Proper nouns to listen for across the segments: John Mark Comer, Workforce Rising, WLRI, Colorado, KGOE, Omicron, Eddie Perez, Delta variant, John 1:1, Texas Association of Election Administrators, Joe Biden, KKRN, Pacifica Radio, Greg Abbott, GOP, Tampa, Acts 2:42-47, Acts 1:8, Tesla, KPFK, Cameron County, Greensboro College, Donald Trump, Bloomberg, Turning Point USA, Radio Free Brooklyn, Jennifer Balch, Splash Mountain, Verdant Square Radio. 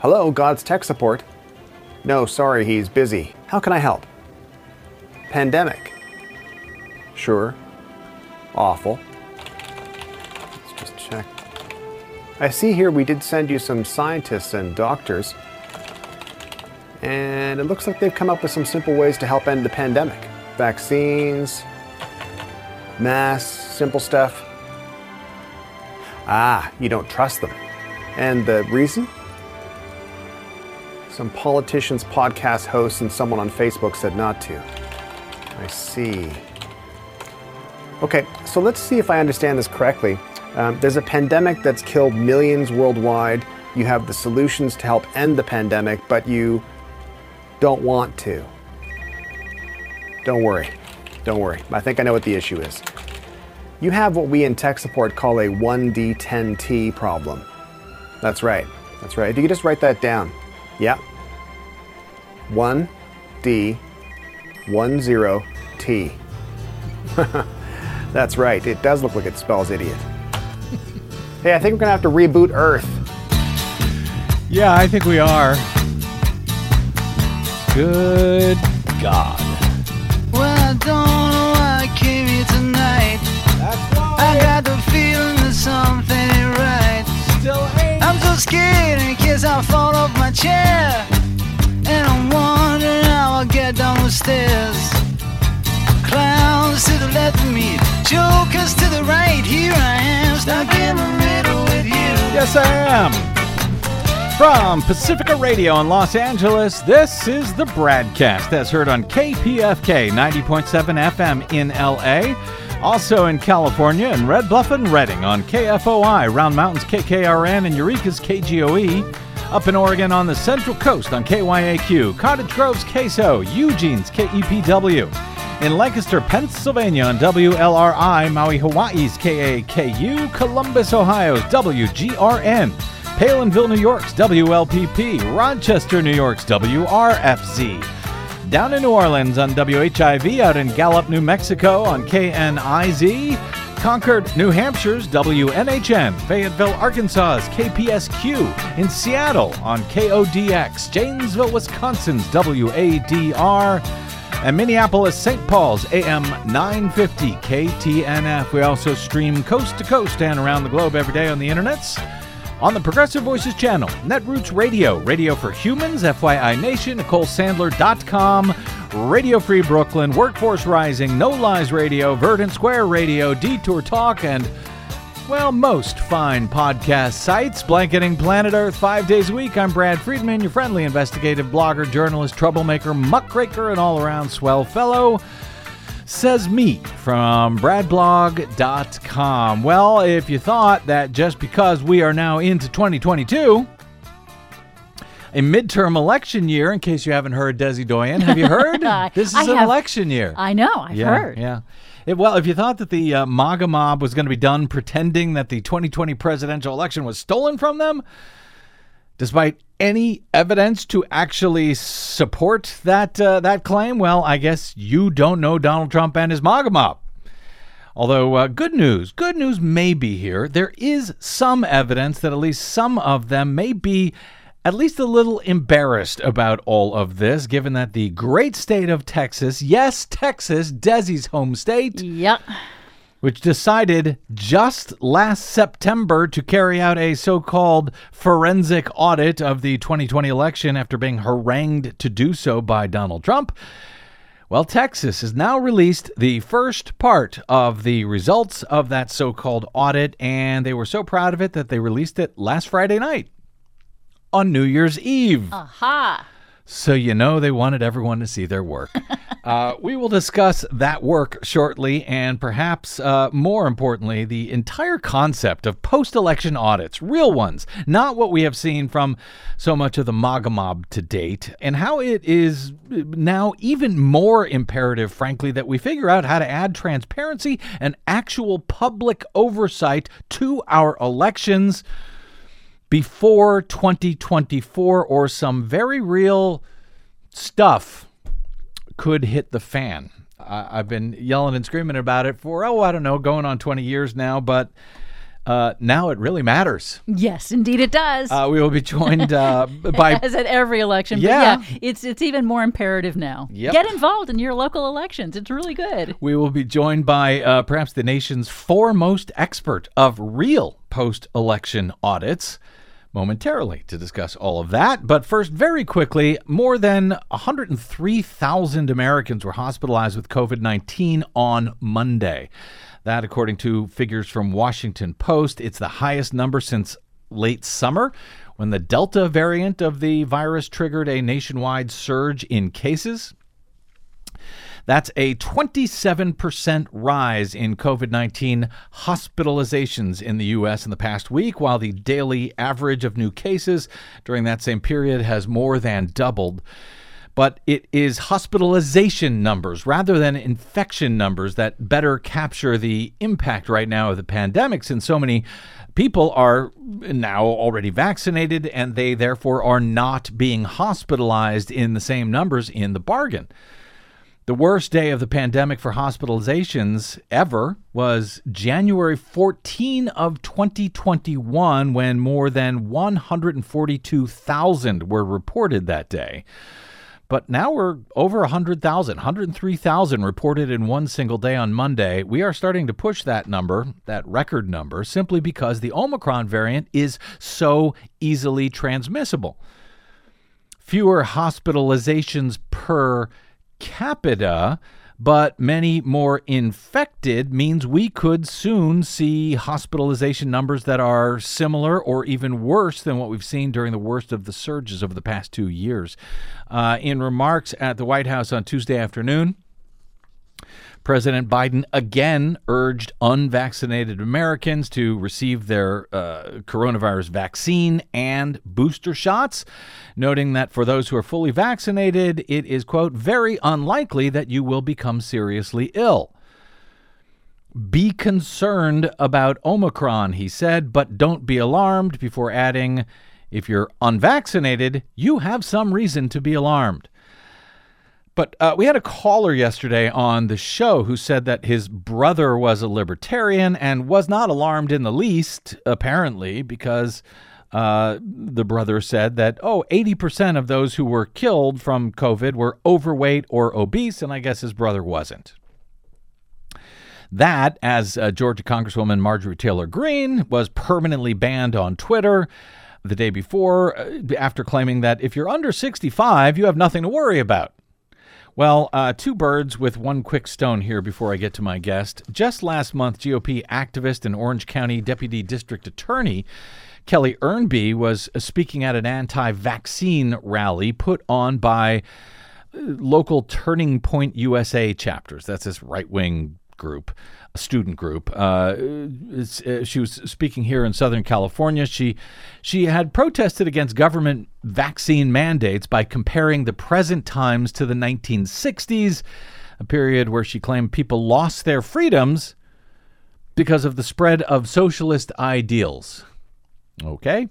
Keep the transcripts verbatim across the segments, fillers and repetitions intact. Hello, God's tech support. No, sorry, he's busy. How can I help? Pandemic. Sure. Awful. Let's just check. I see here we did send you some scientists and doctors. And it looks like they've come up with some simple ways to help end the pandemic. Vaccines, masks, simple stuff. Ah, you don't trust them. And the reason? Some politicians, podcast hosts, and someone on Facebook said not to. I see. Okay, so let's see if I understand this correctly. Um, there's a pandemic that's killed millions worldwide. You have the solutions to help end the pandemic, but you don't want to. Don't worry. Don't worry. I think I know what the issue is. You have what we in tech support call a one D ten T problem. That's right. That's right. If you could just write that down. Yeah. one D ten T. That's right. It does look like it spells idiot. Hey, I think we're going to have to reboot Earth. Yeah, I think we are. Good God. Well, I don't know why I came here tonight. That's why. I got the feeling that something ain't right. Still ain't. I'm so scared in case I fall off my chair. And I'm wondering how I'll get down the stairs. Clowns to the left of me, jokers to the right. Here I am, stuck in the middle with you. Yes, I am. From Pacifica Radio in Los Angeles, this is the Bradcast, as heard on K P F K ninety point seven F M in L A. Also in California, in Red Bluff and Redding on K F O I, Round Mountains K K R N, and Eureka's K G O E. Up in Oregon on the Central Coast on K Y A Q, Cottage Grove's K S O, Eugene's K E P W. In Lancaster, Pennsylvania on W L R I, Maui, Hawaii's K A K U, Columbus, Ohio's W G R N, Palinville, New York's W L P P, Rochester, New York's W R F Z. Down in New Orleans on W H I V, out in Gallup, New Mexico on K N I Z, Concord, New Hampshire's W N H N, Fayetteville, Arkansas's K P S Q, in Seattle on K O D X, Janesville, Wisconsin's W A D R, and Minneapolis, Saint Paul's A M nine fifty K T N F. We also stream coast to coast and around the globe every day on the internets. On the Progressive Voices channel, Netroots Radio, Radio for Humans, F Y I Nation, Nicole Sandler dot com, Radio Free Brooklyn, Workforce Rising, No Lies Radio, Verdant Square Radio, Detour Talk, and, well, most fine podcast sites, blanketing planet Earth five days a week. I'm Brad Friedman, your friendly investigative blogger, journalist, troublemaker, muckraker, and all-around swell fellow. Says me from brad blog dot com. Well, if you thought that just because we are now into twenty twenty-two, a midterm election year, in case you haven't heard Desi Doyen, have you heard? This is I an have, election year. I know, I've yeah, heard. Yeah. It, well, if you thought that the uh, MAGA mob was going to be done pretending that the twenty twenty presidential election was stolen from them, despite any evidence to actually support that uh, that claim, well, I guess you don't know Donald Trump and his MAGA mob. Although uh, good news, good news may be here. There is some evidence that at least some of them may be at least a little embarrassed about all of this, given that the great state of Texas, yes, Texas, Desi's home state. Yep. Which decided just last September to carry out a so-called forensic audit of the twenty twenty election after being harangued to do so by Donald Trump. Well, Texas has now released the first part of the results of that so-called audit, and they were so proud of it that they released it last Friday night on New Year's Eve. Aha! So you know they wanted everyone to see their work. Uh, we will discuss that work shortly, and perhaps uh, more importantly, the entire concept of post-election audits, real ones, not what we have seen from so much of the MAGA mob to date, and how it is now even more imperative, frankly, that we figure out how to add transparency and actual public oversight to our elections before twenty twenty-four, or some very real stuff could hit the fan. Uh, I've been yelling and screaming about it for, oh, I don't know, going on twenty years now, but Uh, now it really matters. Yes, indeed it does. Uh, we will be joined uh, by... As at every election. Yeah. But yeah, it's it's even more imperative now. Yep. Get involved in your local elections. It's really good. We will be joined by uh, perhaps the nation's foremost expert of real post-election audits momentarily to discuss all of that. But first, very quickly, more than one hundred three thousand Americans were hospitalized with COVID nineteen on Monday. That, according to figures from Washington Post, it's the highest number since late summer, when the Delta variant of the virus triggered a nationwide surge in cases. That's a twenty-seven percent rise in COVID nineteen hospitalizations in the U S in the past week, while the daily average of new cases during that same period has more than doubled. But it is hospitalization numbers rather than infection numbers that better capture the impact right now of the pandemic, since so many people are now already vaccinated and they therefore are not being hospitalized in the same numbers in the bargain. The worst day of the pandemic for hospitalizations ever was January fourteenth of twenty twenty-one, when more than one hundred forty-two thousand were reported that day. But now we're over one hundred thousand, one hundred three thousand reported in one single day on Monday. We are starting to push that number, that record number, simply because the Omicron variant is so easily transmissible. Fewer hospitalizations per capita, but many more infected means we could soon see hospitalization numbers that are similar or even worse than what we've seen during the worst of the surges over the past two years. Uh, in remarks at the White House on Tuesday afternoon, President Biden again urged unvaccinated Americans to receive their uh, coronavirus vaccine and booster shots, noting that for those who are fully vaccinated, it is, quote, very unlikely that you will become seriously ill. Be concerned about Omicron, he said, but don't be alarmed, before adding, if you're unvaccinated, you have some reason to be alarmed. But uh, we had a caller yesterday on the show who said that his brother was a libertarian and was not alarmed in the least, apparently, because uh, the brother said that, oh, eighty percent of those who were killed from COVID were overweight or obese, and I guess his brother wasn't. That, as uh, Georgia Congresswoman Marjorie Taylor Greene was permanently banned on Twitter the day before, after claiming that if you're under sixty-five, you have nothing to worry about. Well, uh, two birds with one quick stone here before I get to my guest. Just last month, G O P activist and Orange County Deputy District Attorney Kelly Ernby was speaking at an anti-vaccine rally put on by local Turning Point U S A chapters. That's this right-wing group, student group. Uh, she was speaking here in Southern California. She she had protested against government vaccine mandates by comparing the present times to the nineteen sixties, a period where she claimed people lost their freedoms because of the spread of socialist ideals. Okay.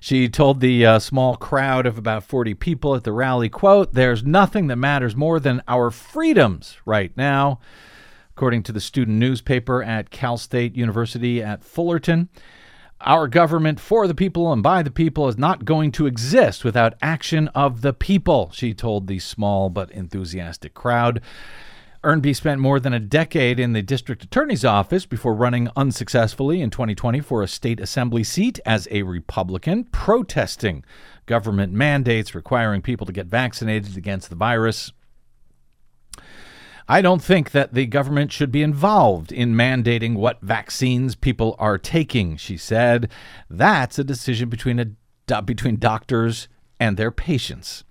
She told the uh, small crowd of about forty people at the rally, quote, "There's nothing that matters more than our freedoms right now," according to the student newspaper at Cal State University at Fullerton. "Our government for the people and by the people is not going to exist without action of the people," she told the small but enthusiastic crowd. Ernby spent more than a decade in the district attorney's office before running unsuccessfully in twenty twenty for a state assembly seat as a Republican, protesting government mandates requiring people to get vaccinated against the virus. "I don't think that the government should be involved in mandating what vaccines people are taking," she said. "That's a decision between a do- between doctors and their patients.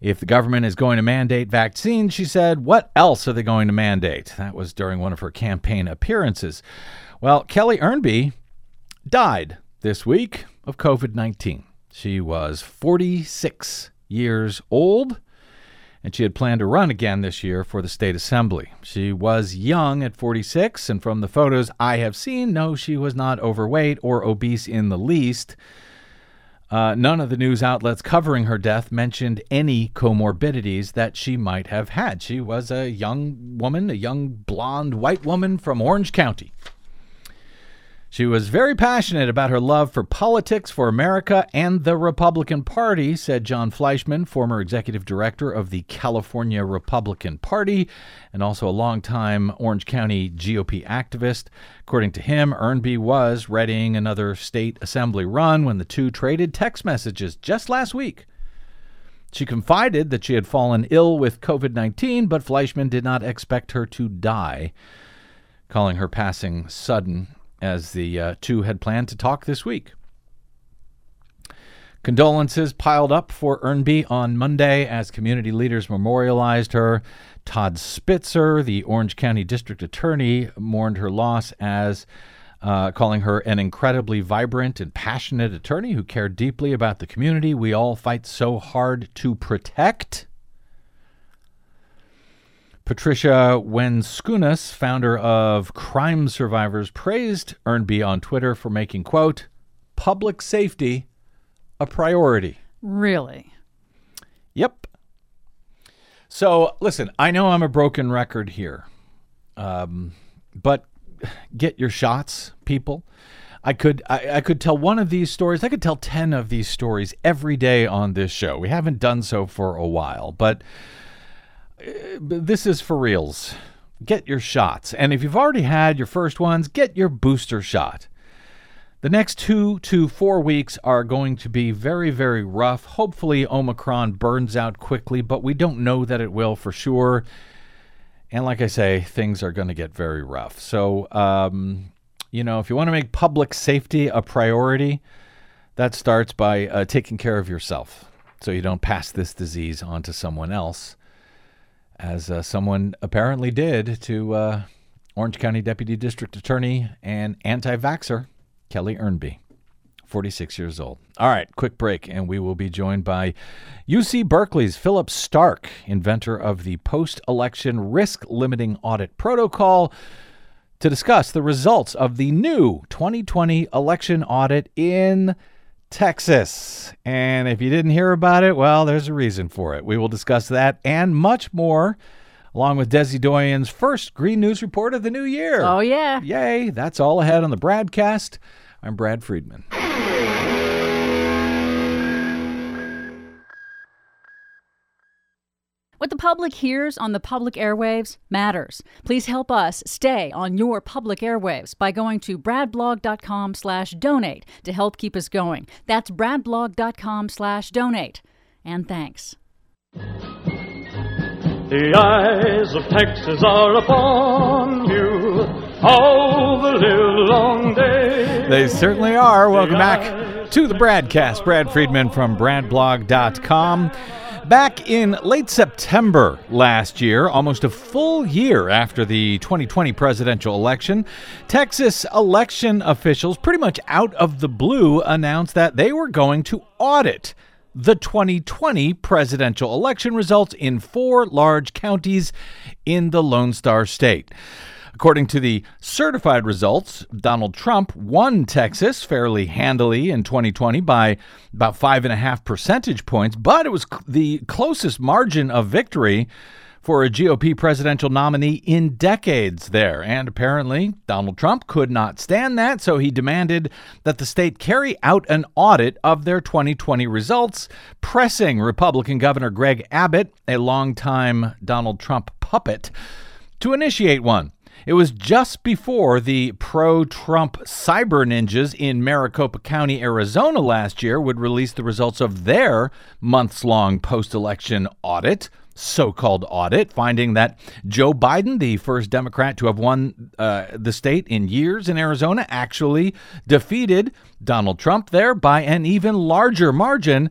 If the government is going to mandate vaccines," she said, "what else are they going to mandate?" That was during one of her campaign appearances. Well, Kelly Ernby died this week of COVID nineteen. She was forty-six years old, and she had planned to run again this year for the state assembly. She was young at forty-six, and from the photos I have seen, no, she was not overweight or obese in the least. Uh, none of the news outlets covering her death mentioned any comorbidities that she might have had. She was a young woman, a young blonde white woman from Orange County. She was very passionate about her love for politics, for America, and the Republican Party, said John Fleischman, former executive director of the California Republican Party and also a longtime Orange County G O P activist. According to him, Ernby was readying another state assembly run when the two traded text messages just last week. She confided that she had fallen ill with covid nineteen, but Fleischman did not expect her to die, calling her passing sudden, as the uh, two had planned to talk this week. Condolences piled up for Ernby on Monday as community leaders memorialized her. Todd Spitzer, the Orange County District Attorney, mourned her loss as uh, calling her an incredibly vibrant and passionate attorney who cared deeply about the community we all fight so hard to protect. Patricia Wenskunas, founder of Crime Survivors, praised Ernby on Twitter for making, quote, public safety a priority. Really? Yep. So, listen, I know I'm a broken record here, um, but get your shots, people. I could I, I could tell one of these stories. I could tell ten of these stories every day on this show. We haven't done so for a while, but this is for reals. Get your shots. And if you've already had your first ones, get your booster shot. The next two to four weeks are going to be very, very rough. Hopefully Omicron burns out quickly, but we don't know that it will for sure. And like I say, things are going to get very rough. So, um, you know, if you want to make public safety a priority, that starts by uh, taking care of yourself so you don't pass this disease on to someone else, as uh, someone apparently did to uh, Orange County Deputy District Attorney and anti-vaxxer Kelly Ernby, forty-six years old. All right, quick break, and we will be joined by U C Berkeley's Philip Stark, inventor of the post-election risk-limiting audit protocol, to discuss the results of the new twenty twenty election audit in Texas. And if you didn't hear about it, well, there's a reason for it. We will discuss that and much more, along with Desi Doyen's first Green News Report of the new year. Oh, yeah. Yay. That's all ahead on the Bradcast. I'm Brad Friedman. What the public hears on the public airwaves matters. Please help us stay on your public airwaves by going to bradblog.com slash donate to help keep us going. That's bradblog.com slash donate. And thanks. The eyes of Texas are upon you all the little long day. They certainly are. Welcome back to the Bradcast. Brad Friedman from bradblog dot com. Back in late September last year, almost a full year after the twenty twenty presidential election, Texas election officials pretty much out of the blue announced that they were going to audit the twenty twenty presidential election results in four large counties in the Lone Star State. According to the certified results, Donald Trump won Texas fairly handily in twenty twenty by about five and a half percentage points, but it was c- the closest margin of victory for a G O P presidential nominee in decades there. And apparently, Donald Trump could not stand that, so he demanded that the state carry out an audit of their twenty twenty results, pressing Republican Governor Greg Abbott, a longtime Donald Trump puppet, to initiate one. It was just before the pro-Trump cyber ninjas in Maricopa County, Arizona last year would release the results of their months-long post-election audit, so-called audit, finding that Joe Biden, the first Democrat to have won uh, the state in years in Arizona, actually defeated Donald Trump there by an even larger margin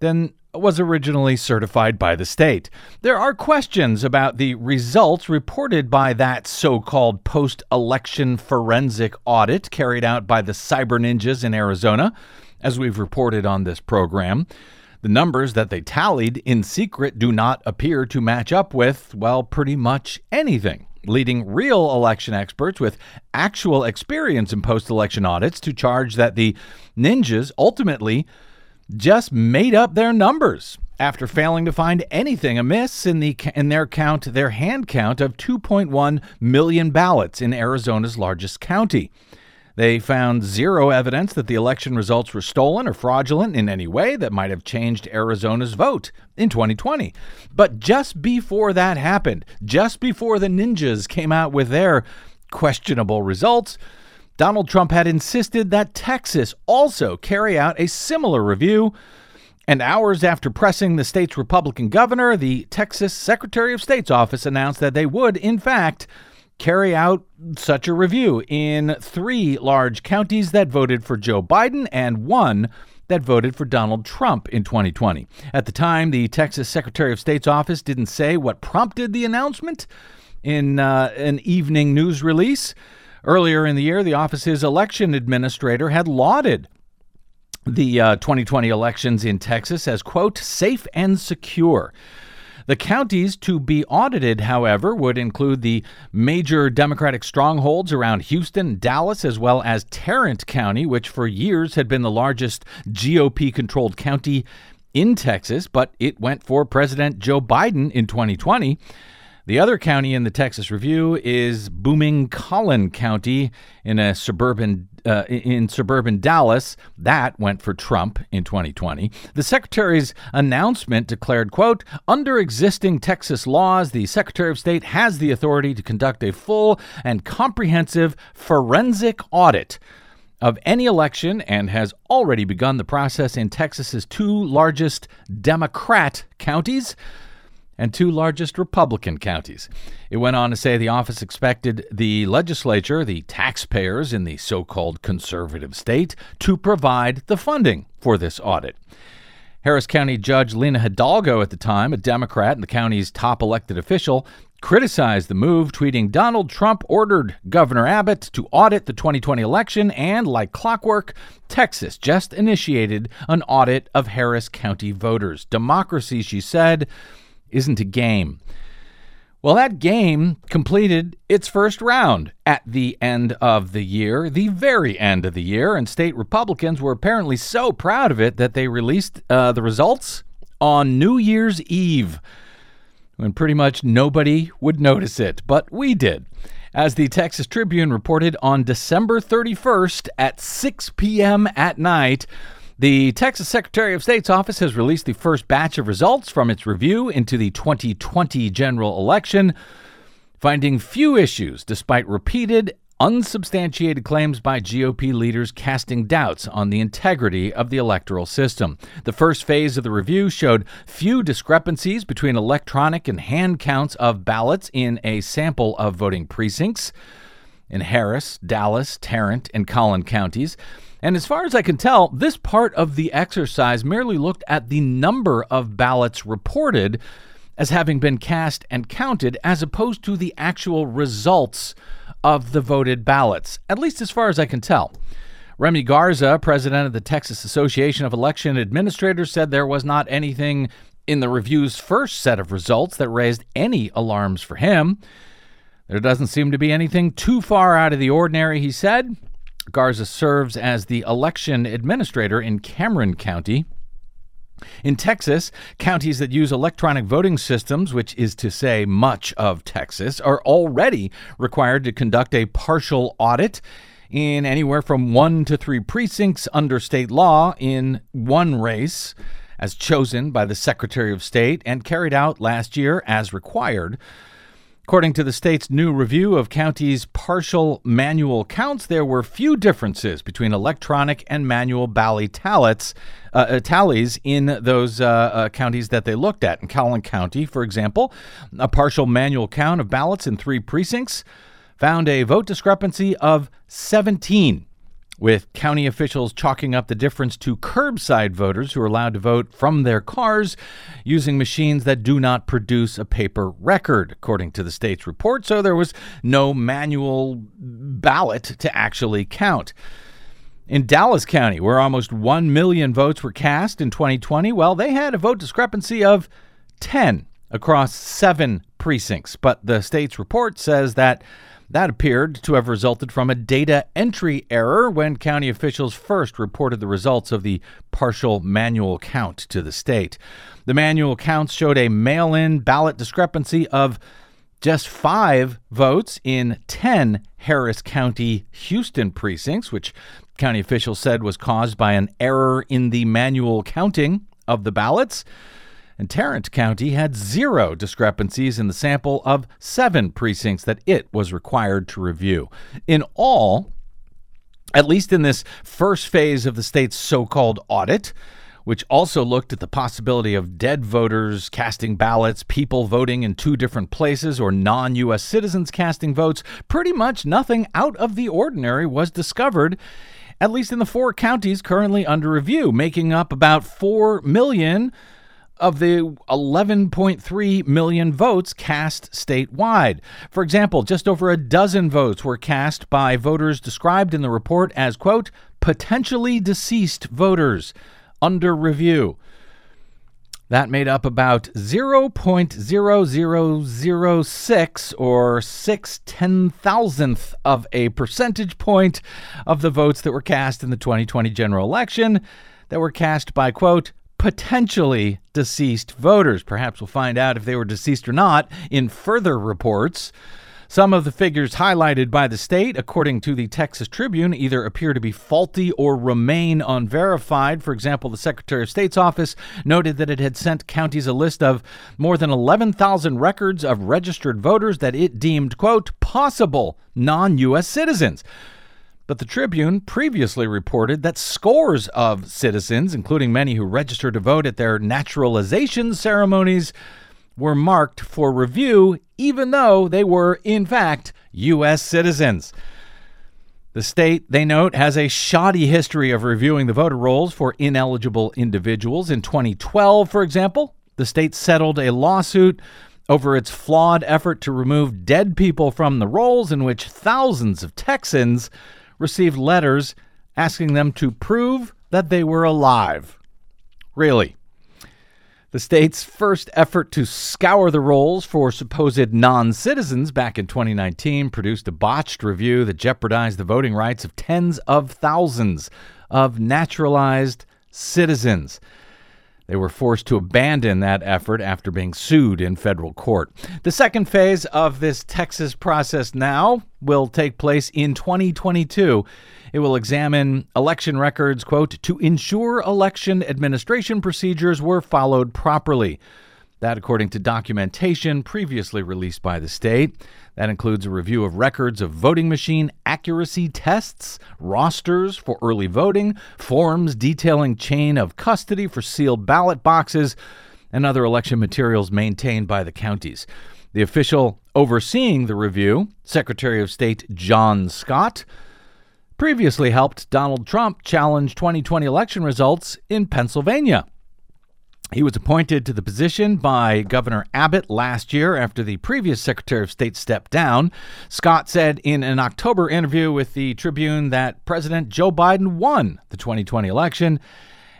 than was originally certified by the state. There are questions about the results reported by that so-called post-election forensic audit carried out by the cyber ninjas in Arizona, as we've reported on this program. The numbers that they tallied in secret do not appear to match up with, well, pretty much anything, leading real election experts with actual experience in post-election audits to charge that the ninjas ultimately just made up their numbers after failing to find anything amiss in the in their count, their hand count of two point one million ballots in Arizona's largest county. They found zero evidence that the election results were stolen or fraudulent in any way that might have changed Arizona's vote in twenty twenty. But just before that happened, just before the ninjas came out with their questionable results, Donald Trump had insisted that Texas also carry out a similar review. And hours after pressing the state's Republican governor, the Texas Secretary of State's office announced that they would, in fact, carry out such a review in three large counties that voted for Joe Biden and one that voted for Donald Trump in twenty twenty. At the time, the Texas Secretary of State's office didn't say what prompted the announcement in uh, an evening news release. Earlier in the year, the office's election administrator had lauded the uh, twenty twenty elections in Texas as, quote, safe and secure. The counties to be audited, however, would include the major Democratic strongholds around Houston and Dallas, as well as Tarrant County, which for years had been the largest G O P-controlled county in Texas, but it went for President Joe Biden in twenty twenty. The other county in the Texas review is booming Collin County in a suburban uh, in suburban Dallas. That went for Trump in twenty twenty. The secretary's announcement declared, quote, under existing Texas laws, the Secretary of State has the authority to conduct a full and comprehensive forensic audit of any election and has already begun the process in Texas's two largest Democrat counties and two largest Republican counties. It went on to say the office expected the legislature, the taxpayers in the so-called conservative state, to provide the funding for this audit. Harris County Judge Lena Hidalgo at the time, a Democrat and the county's top elected official, criticized the move, tweeting, Donald Trump ordered Governor Abbott to audit the twenty twenty election, and like clockwork, Texas just initiated an audit of Harris County voters. Democracy, she said, isn't a game. Well, that game completed its first round at the end of the year, the very end of the year, and state Republicans were apparently so proud of it that they released uh, the results on New Year's Eve, when pretty much nobody would notice it, but we did. As the Texas Tribune reported on December thirty-first at six p.m. at night, the Texas Secretary of State's office has released the first batch of results from its review into the twenty twenty general election, finding few issues despite repeated, unsubstantiated claims by G O P leaders casting doubts on the integrity of the electoral system. The first phase of the review showed few discrepancies between electronic and hand counts of ballots in a sample of voting precincts in Harris, Dallas, Tarrant, and Collin counties. And as far as I can tell, this part of the exercise merely looked at the number of ballots reported as having been cast and counted, as opposed to the actual results of the voted ballots, at least as far as I can tell. Remy Garza, president of the Texas Association of Election Administrators, said there was not anything in the review's first set of results that raised any alarms for him. There doesn't seem to be anything too far out of the ordinary, he said. Garza serves as the election administrator in Cameron County. In Texas, counties that use electronic voting systems, which is to say much of Texas, are already required to conduct a partial audit in anywhere from one to three precincts under state law in one race, as chosen by the Secretary of State and carried out last year as required. According to the state's new review of counties' partial manual counts, there were few differences between electronic and manual ballot tallies, uh, tallies in those uh, uh, counties that they looked at. In Collin County, for example, a partial manual count of ballots in three precincts found a vote discrepancy of seventeen, with county officials chalking up the difference to curbside voters who are allowed to vote from their cars using machines that do not produce a paper record, according to the state's report. So there was no manual ballot to actually count. In Dallas County, where almost one million votes were cast in twenty twenty, well, they had a vote discrepancy of ten across seven precincts. But the state's report says that That appeared to have resulted from a data entry error when county officials first reported the results of the partial manual count to the state. The manual counts showed a mail-in ballot discrepancy of just five votes in ten Harris County Houston precincts, which county officials said was caused by an error in the manual counting of the ballots. And Tarrant County had zero discrepancies in the sample of seven precincts that it was required to review. In all, at least in this first phase of the state's so-called audit, which also looked at the possibility of dead voters casting ballots, people voting in two different places, or non-U S citizens casting votes, pretty much nothing out of the ordinary was discovered, at least in the four counties currently under review, making up about four million of the eleven point three million votes cast statewide. For example, just over a dozen votes were cast by voters described in the report as, quote, potentially deceased voters under review. That made up about zero point zero zero zero six or six ten-thousandth of a percentage point of the votes that were cast in the twenty twenty general election that were cast by, quote, potentially deceased voters. Perhaps we'll find out if they were deceased or not in further reports. Some of the figures highlighted by the state, according to the Texas Tribune, either appear to be faulty or remain unverified. For example, the Secretary of State's office noted that it had sent counties a list of more than eleven thousand records of registered voters that it deemed, quote, possible non-U S citizens. But the Tribune previously reported that scores of citizens, including many who registered to vote at their naturalization ceremonies, were marked for review, even though they were, in fact, U S citizens. The state, they note, has a shoddy history of reviewing the voter rolls for ineligible individuals. In twenty twelve, for example, the state settled a lawsuit over its flawed effort to remove dead people from the rolls, in which thousands of Texans received letters asking them to prove that they were alive. Really? The state's first effort to scour the rolls for supposed non-citizens back in twenty nineteen produced a botched review that jeopardized the voting rights of tens of thousands of naturalized citizens. They were forced to abandon that effort after being sued in federal court. The second phase of this Texas process now will take place in twenty twenty-two. It will examine election records, quote, to ensure election administration procedures were followed properly. That, according to documentation previously released by the state, that includes a review of records of voting machine accuracy tests, rosters for early voting, forms detailing chain of custody for sealed ballot boxes, and other election materials maintained by the counties. The official overseeing the review, Secretary of State John Scott, previously helped Donald Trump challenge twenty twenty election results in Pennsylvania. He was appointed to the position by Governor Abbott last year after the previous Secretary of State stepped down. Scott said in an October interview with the Tribune that President Joe Biden won the twenty twenty election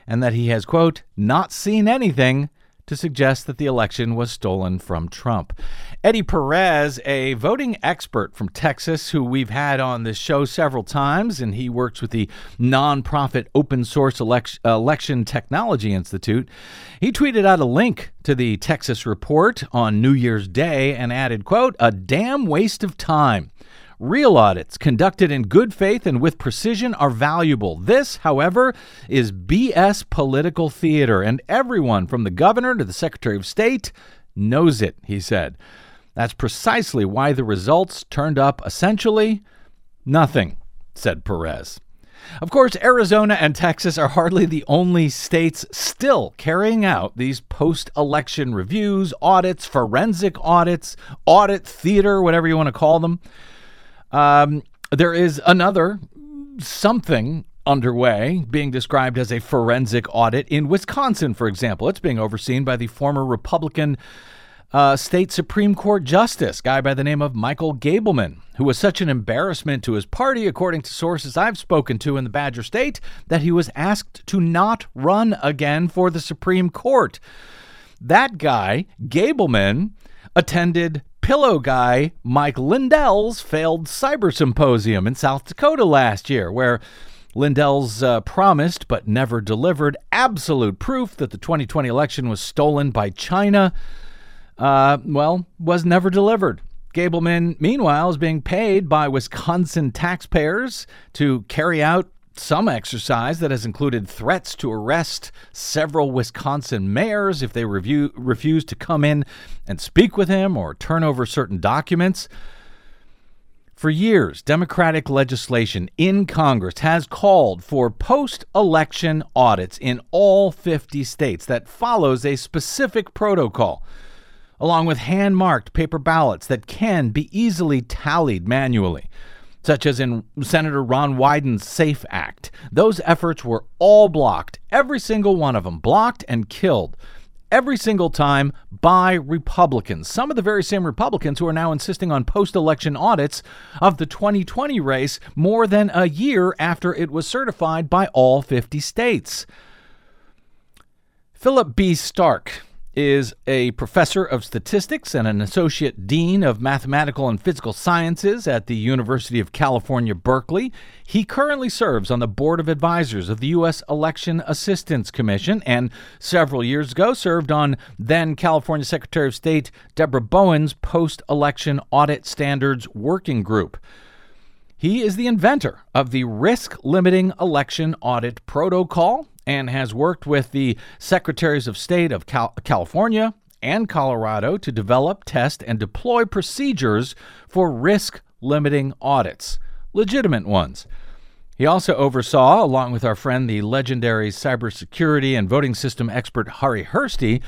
and that he has, quote, not seen anything to suggest that the election was stolen from Trump. Eddie Perez, a voting expert from Texas who we've had on this show several times, and he works with the nonprofit Open Source Election, Election Technology Institute, he tweeted out a link to the Texas report on New Year's Day and added, quote, a damn waste of time. Real audits conducted in good faith and with precision are valuable. This, however, is B S political theater, and everyone from the governor to the Secretary of State knows it, he said. That's precisely why the results turned up essentially nothing, said Perez. Of course, Arizona and Texas are hardly the only states still carrying out these post-election reviews, audits, forensic audits, audit theater, whatever you want to call them. Um, there is another something underway being described as a forensic audit in Wisconsin, for example. It's being overseen by the former Republican uh, state Supreme Court justice, guy by the name of Michael Gableman, who was such an embarrassment to his party, according to sources I've spoken to in the Badger State, that he was asked to not run again for the Supreme Court. That guy, Gableman, attended Pillow guy Mike Lindell's failed cyber symposium in South Dakota last year, where Lindell's uh, promised but never delivered absolute proof that the twenty twenty election was stolen by China, uh, well, was never delivered. Gableman, meanwhile, is being paid by Wisconsin taxpayers to carry out some exercise that has included threats to arrest several Wisconsin mayors if they review, refuse to come in and speak with him or turn over certain documents. For years, Democratic legislation in Congress has called for post-election audits in all fifty states that follows a specific protocol, along with hand-marked paper ballots that can be easily tallied manually, such as in Senator Ron Wyden's SAFE Act. Those efforts were all blocked, every single one of them, blocked and killed every single time by Republicans. Some of the very same Republicans who are now insisting on post-election audits of the twenty twenty race more than a year after it was certified by all fifty states. Philip B. Stark is a professor of statistics and an associate dean of mathematical and physical sciences at the University of California, Berkeley. He currently serves on the board of advisors of the U S Election Assistance Commission and several years ago served on then California Secretary of State Deborah Bowen's post-election audit standards working group. He is the inventor of the risk-limiting election audit protocol and has worked with the Secretaries of State of Cal- California and Colorado to develop, test, and deploy procedures for risk-limiting audits, legitimate ones. He also oversaw, along with our friend, the legendary cybersecurity and voting system expert Hari Hirsti,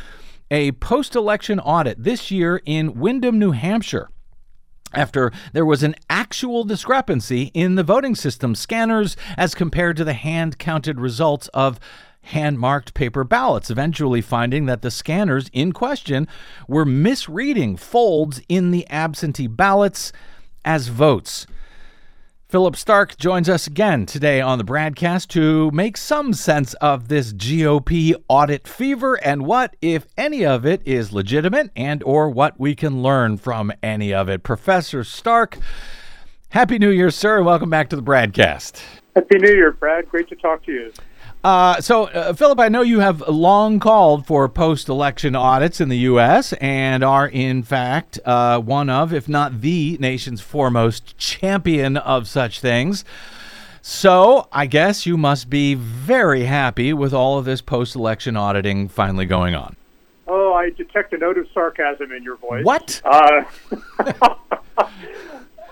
a post-election audit this year in Windham, New Hampshire, after there was an actual discrepancy in the voting system scanners as compared to the hand-counted results of hand-marked paper ballots, eventually finding that the scanners in question were misreading folds in the absentee ballots as votes. Philip Stark joins us again today on the Bradcast to make some sense of this G O P audit fever and what, if any of it, is legitimate and or what we can learn from any of it. Professor Stark, Happy New Year, sir, and welcome back to the Bradcast. Happy New Year, Brad. Great to talk to you. Uh, so, uh, Philip, I know you have long called for post-election audits in the U S and are, in fact, uh, one of, if not the nation's foremost champion of such things. So I guess you must be very happy with all of this post-election auditing finally going on. Oh, I detect a note of sarcasm in your voice. What? Uh,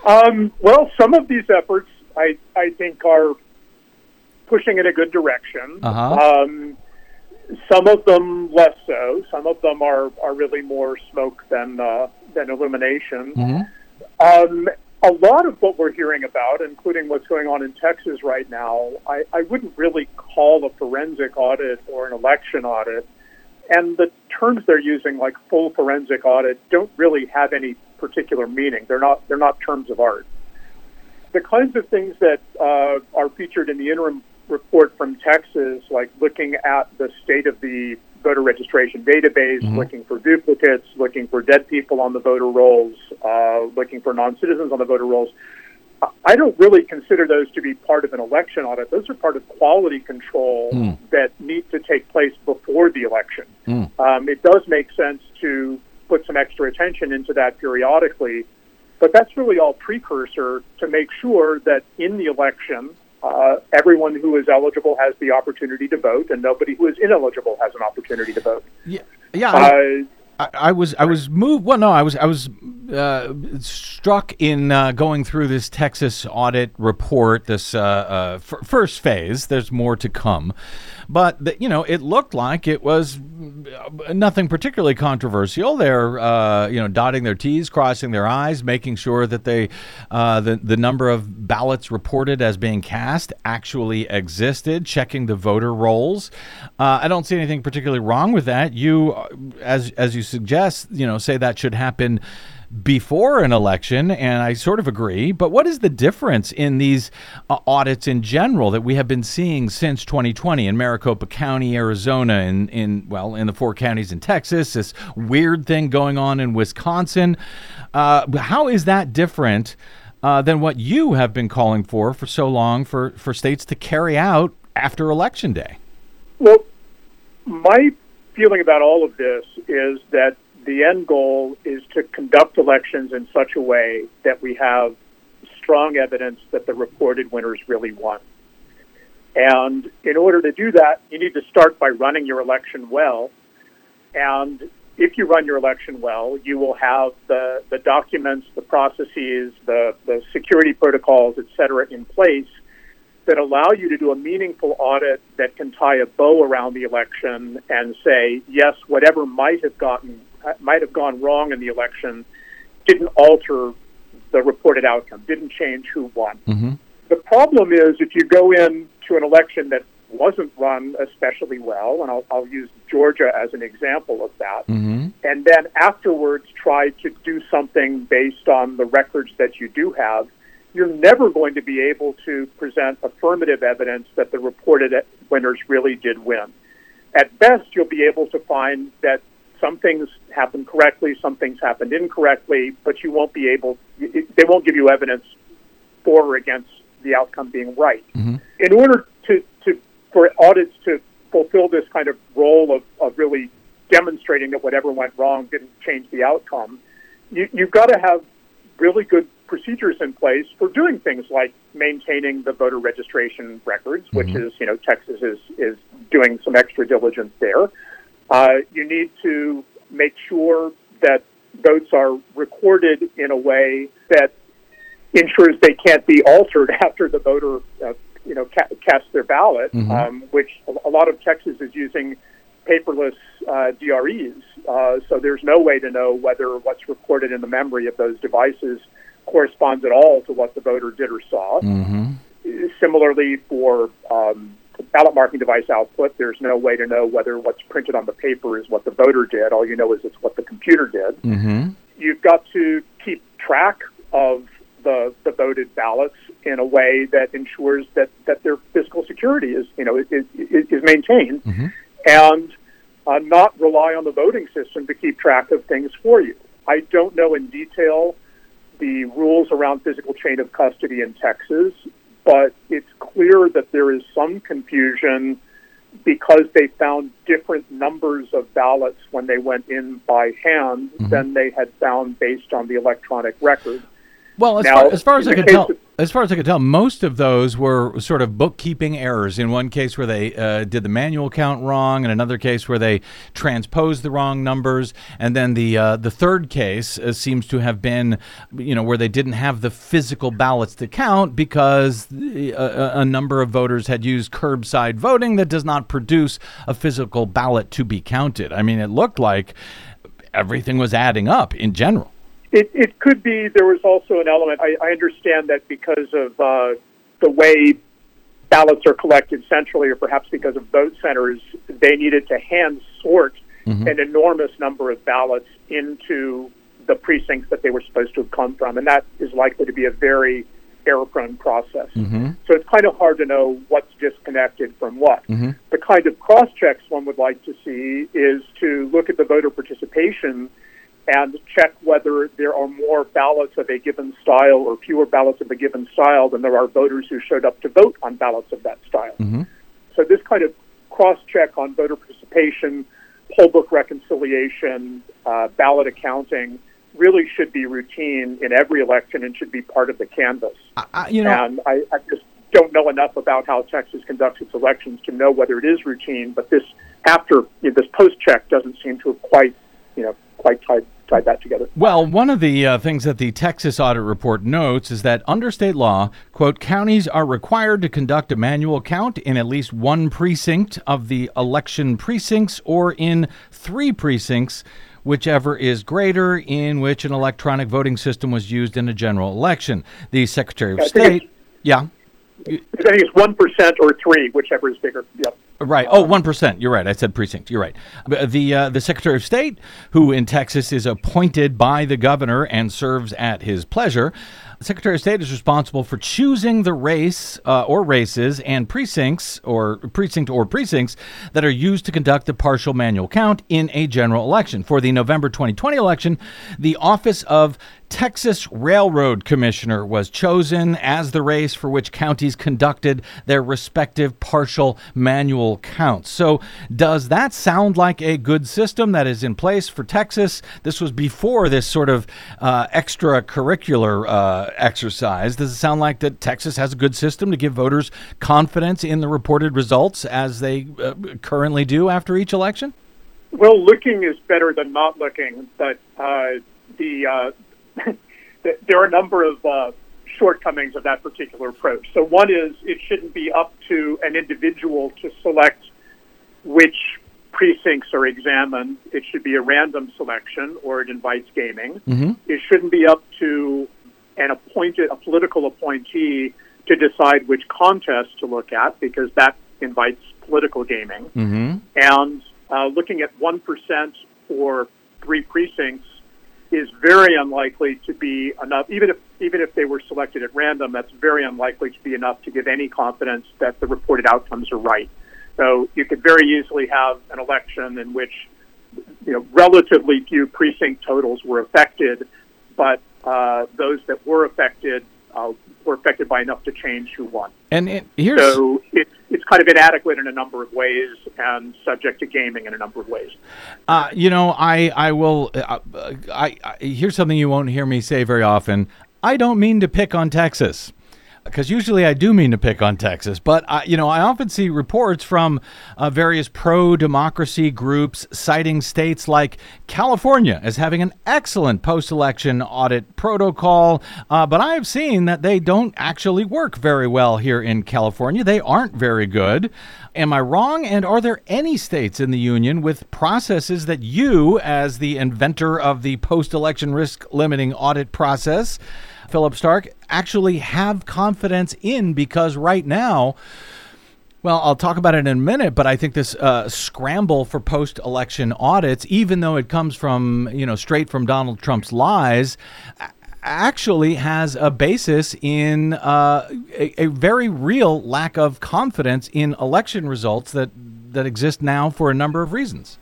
um, well, some of these efforts, I, I think, are pushing in a good direction. Uh-huh. Um, some of them less so. Some of them are, are really more smoke than uh, than illumination. Mm-hmm. Um, a lot of what we're hearing about, including what's going on in Texas right now, I, I wouldn't really call a forensic audit or an election audit. And the terms they're using, like full forensic audit, don't really have any particular meaning. They're not they're not terms of art. The kinds of things that uh, are featured in the interim report from Texas, like looking at the state of the voter registration database, mm-hmm. looking for duplicates, looking for dead people on the voter rolls, uh, looking for non-citizens on the voter rolls. I don't really consider those to be part of an election audit. Those are part of quality control mm. that need to take place before the election. Mm. Um, it does make sense to put some extra attention into that periodically, but that's really all precursor to make sure that in the election, Uh, everyone who is eligible has the opportunity to vote, and nobody who is ineligible has an opportunity to vote. Yeah, yeah. I, uh, I, I was, I was moved. Well, no, I was, I was uh, struck in uh, going through this Texas audit report, this uh, uh, f- first phase. There's more to come, but the, you know, it looked like it was nothing particularly controversial. They're, uh, you know, dotting their T's, crossing their I's, making sure that they, uh, the the number of ballots reported as being cast actually existed, checking the voter rolls. Uh, I don't see anything particularly wrong with that. You, as as you suggest, you know, say that should happen before an election, and I sort of agree. But what is the difference in these uh, audits in general that we have been seeing since twenty twenty in Maricopa County, Arizona, and in, in well, in the four counties in Texas, this weird thing going on in Wisconsin? Uh, how is that different uh, than what you have been calling for for so long for, for states to carry out after Election Day? Well, my feeling about all of this is that the end goal is to conduct elections in such a way that we have strong evidence that the reported winners really won. And in order to do that, you need to start by running your election well. And if you run your election well, you will have the, the documents, the processes, the, the security protocols, et cetera, in place that allow you to do a meaningful audit that can tie a bow around the election and say, yes, whatever might have gotten might have gone wrong in the election didn't alter the reported outcome, didn't change who won. Mm-hmm. The problem is if you go in to an election that wasn't run especially well, and I'll, I'll use Georgia as an example of that, mm-hmm. and then afterwards try to do something based on the records that you do have, you're never going to be able to present affirmative evidence that the reported winners really did win. At best, you'll be able to find that some things happened correctly, some things happened incorrectly, but you won't be able, they won't give you evidence for or against the outcome being right. Mm-hmm. In order to, to for audits to fulfill this kind of role of, of really demonstrating that whatever went wrong didn't change the outcome, you, you've got to have really good procedures in place for doing things like maintaining the voter registration records, which mm-hmm. is, you know, Texas is, is doing some extra diligence there. Uh, you need to make sure that votes are recorded in a way that ensures they can't be altered after the voter, uh, you know, ca- casts their ballot, mm-hmm. um, which a lot of Texas is using paperless uh, D R Es. Uh, so there's no way to know whether what's recorded in the memory of those devices corresponds at all to what the voter did or saw. Mm-hmm. Similarly, for um, ballot marking device output, there's no way to know whether what's printed on the paper is what the voter did. All you know is it's what the computer did. Mm-hmm. You've got to keep track of the, the voted ballots in a way that ensures that, that their fiscal security is, you know, is, is, is maintained, mm-hmm. and uh, not rely on the voting system to keep track of things for you. I don't know in detail the rules around physical chain of custody in Texas, but it's clear that there is some confusion because they found different numbers of ballots when they went in by hand mm-hmm. than they had found based on the electronic record. Well, as, now, far, as far as I could tell, of, as far as I could tell, most of those were sort of bookkeeping errors. In one case where they uh, did the manual count wrong, in another case where they transposed the wrong numbers, and then the uh, the third case uh, seems to have been, you know, where they didn't have the physical ballots to count because the, uh, a number of voters had used curbside voting that does not produce a physical ballot to be counted. I mean, it looked like everything was adding up in general. It, it could be there was also an element. I, I understand that because of uh, the way ballots are collected centrally, or perhaps because of vote centers, they needed to hand sort mm-hmm. an enormous number of ballots into the precincts that they were supposed to have come from. And that is likely to be a very error-prone process. Mm-hmm. So it's kind of hard to know what's disconnected from what. Mm-hmm. The kind of cross-checks one would like to see is to look at the voter participation and check whether there are more ballots of a given style or fewer ballots of a given style than there are voters who showed up to vote on ballots of that style. Mm-hmm. So this kind of cross-check on voter participation, poll book reconciliation, uh, ballot accounting really should be routine in every election and should be part of the canvas. I, you know, and I, I just don't know enough about how Texas conducts its elections to know whether it is routine, but this after you know, this post-check doesn't seem to have quite, you know, quite tied tied that together. Well, one of the uh, things that the Texas audit report notes is that under state law, quote, counties are required to conduct a manual count in at least one precinct of the election precincts or in three precincts, whichever is greater, in which an electronic voting system was used in a general election. The Secretary of I State. Yeah. I think it's one percent or three, whichever is bigger. Yep. Right. Oh, one percent. You're right. I said precinct. You're right. The uh, the Secretary of State, who in Texas is appointed by the governor and serves at his pleasure, Secretary of State is responsible for choosing the race uh, or races and precincts or precinct or precincts that are used to conduct the partial manual count in a general election. For the November twenty twenty election, the office of Texas Railroad Commissioner was chosen as the race for which counties conducted their respective partial manual counts. So does that sound like a good system that is in place for Texas? This was before this sort of uh, extracurricular uh, exercise. Does it sound like that Texas has a good system to give voters confidence in the reported results as they uh, currently do after each election? Well, looking is better than not looking, but uh, the uh there are a number of uh, shortcomings of that particular approach. So one is it shouldn't be up to an individual to select which precincts are examined. It should be a random selection, or it invites gaming. Mm-hmm. It shouldn't be up to an appointed, a political appointee to decide which contest to look at, because that invites political gaming. Mm-hmm. And uh, looking at one percent or three precincts is very unlikely to be enough, even if even if they were selected at random. That's very unlikely to be enough to give any confidence that the reported outcomes are right. So you could very easily have an election in which, you know, relatively few precinct totals were affected, but uh, those that were affected uh, were affected by enough to change who won. And it, here's so it's it's kind of inadequate in a number of ways and subject to gaming in a number of ways. Uh, you know, I I will. Uh, I, I here's something you won't hear me say very often. I don't mean to pick on Texas, because usually I do mean to pick on Texas, but I, you know, I often see reports from uh, various pro-democracy groups citing states like California as having an excellent post-election audit protocol, uh, but I have seen that they don't actually work very well here in California. They aren't very good. Am I wrong? And are there any states in the union with processes that you, as the inventor of the post-election risk-limiting audit process, Philip Stark, actually have confidence in? Because right now, well, I'll talk about it in a minute, but I think this uh, scramble for post-election audits, even though it comes from, you know, straight from Donald Trump's lies, actually has a basis in uh, a, a very real lack of confidence in election results that, that exist now for a number of reasons.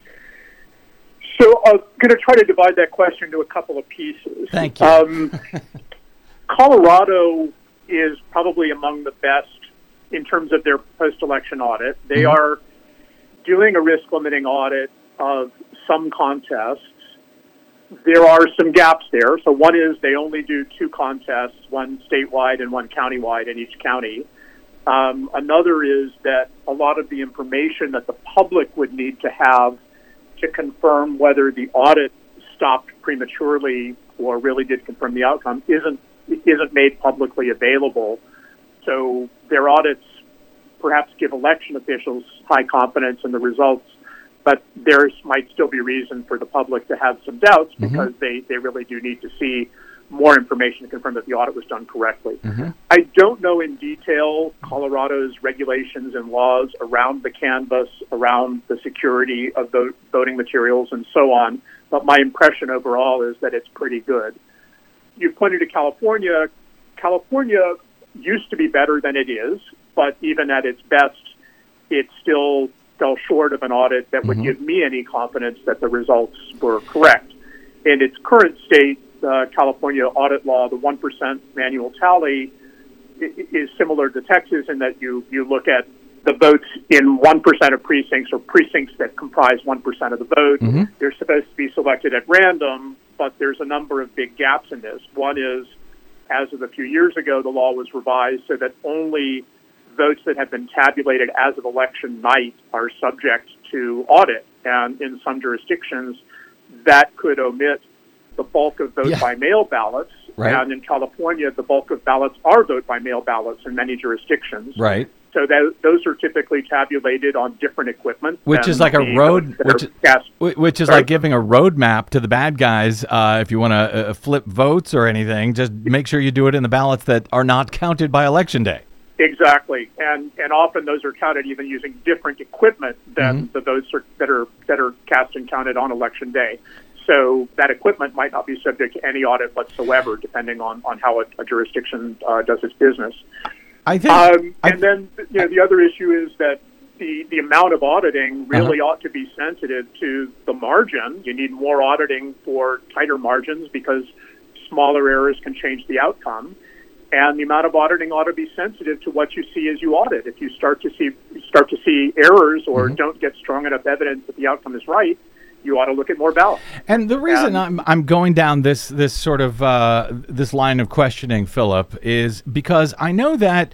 So I'm going to try to divide that question into a couple of pieces. Thank you. Um, Colorado is probably among the best in terms of their post-election audit. They mm-hmm. are doing a risk-limiting audit of some contests. There are some gaps there. So one is they only do two contests, one statewide and one countywide in each county. Um, another is that a lot of the information that the public would need to have to confirm whether the audit stopped prematurely or really did confirm the outcome isn't isn't made publicly available. So their audits perhaps give election officials high confidence in the results, but there might still be reason for the public to have some doubts, because mm-hmm. they, they really do need to see more information to confirm that the audit was done correctly. Mm-hmm. I don't know in detail Colorado's regulations and laws around the canvas, around the security of the voting materials and so on, but my impression overall is that it's pretty good. You pointed to California. California used to be better than it is, but even at its best, it still fell short of an audit that mm-hmm. would give me any confidence that the results were correct. In its current state, Uh, California audit law, the one percent manual tally, is similar to Texas in that you, you look at the votes in one percent of precincts, or precincts that comprise one percent of the vote. Mm-hmm. They're supposed to be selected at random, but there's a number of big gaps in this. One is, as of a few years ago, the law was revised so that only votes that have been tabulated as of election night are subject to audit. And in some jurisdictions, that could omit the bulk of vote yeah. by mail ballots, right. And in California, the bulk of ballots are vote by mail ballots in many jurisdictions. Right. So that, those are typically tabulated on different equipment, which is like a road, which, is, which is like giving a roadmap to the bad guys. Uh, if you want to uh, flip votes or anything, just make sure you do it in the ballots that are not counted by election day. Exactly, and and often those are counted even using different equipment than mm-hmm. the votes are, that are that are cast and counted on election day. So that equipment might not be subject to any audit whatsoever, depending on, on how a, a jurisdiction uh, does its business. I think, um, I, and then you know, the other issue is that the, the amount of auditing really uh-huh. ought to be sensitive to the margin. You need more auditing for tighter margins because smaller errors can change the outcome. And the amount of auditing ought to be sensitive to what you see as you audit. If you start to see start to see errors or mm-hmm. don't get strong enough evidence that the outcome is right, you ought to look at more balance. And the reason um, I'm I'm going down this this sort of uh, this line of questioning, Philip, is because I know that,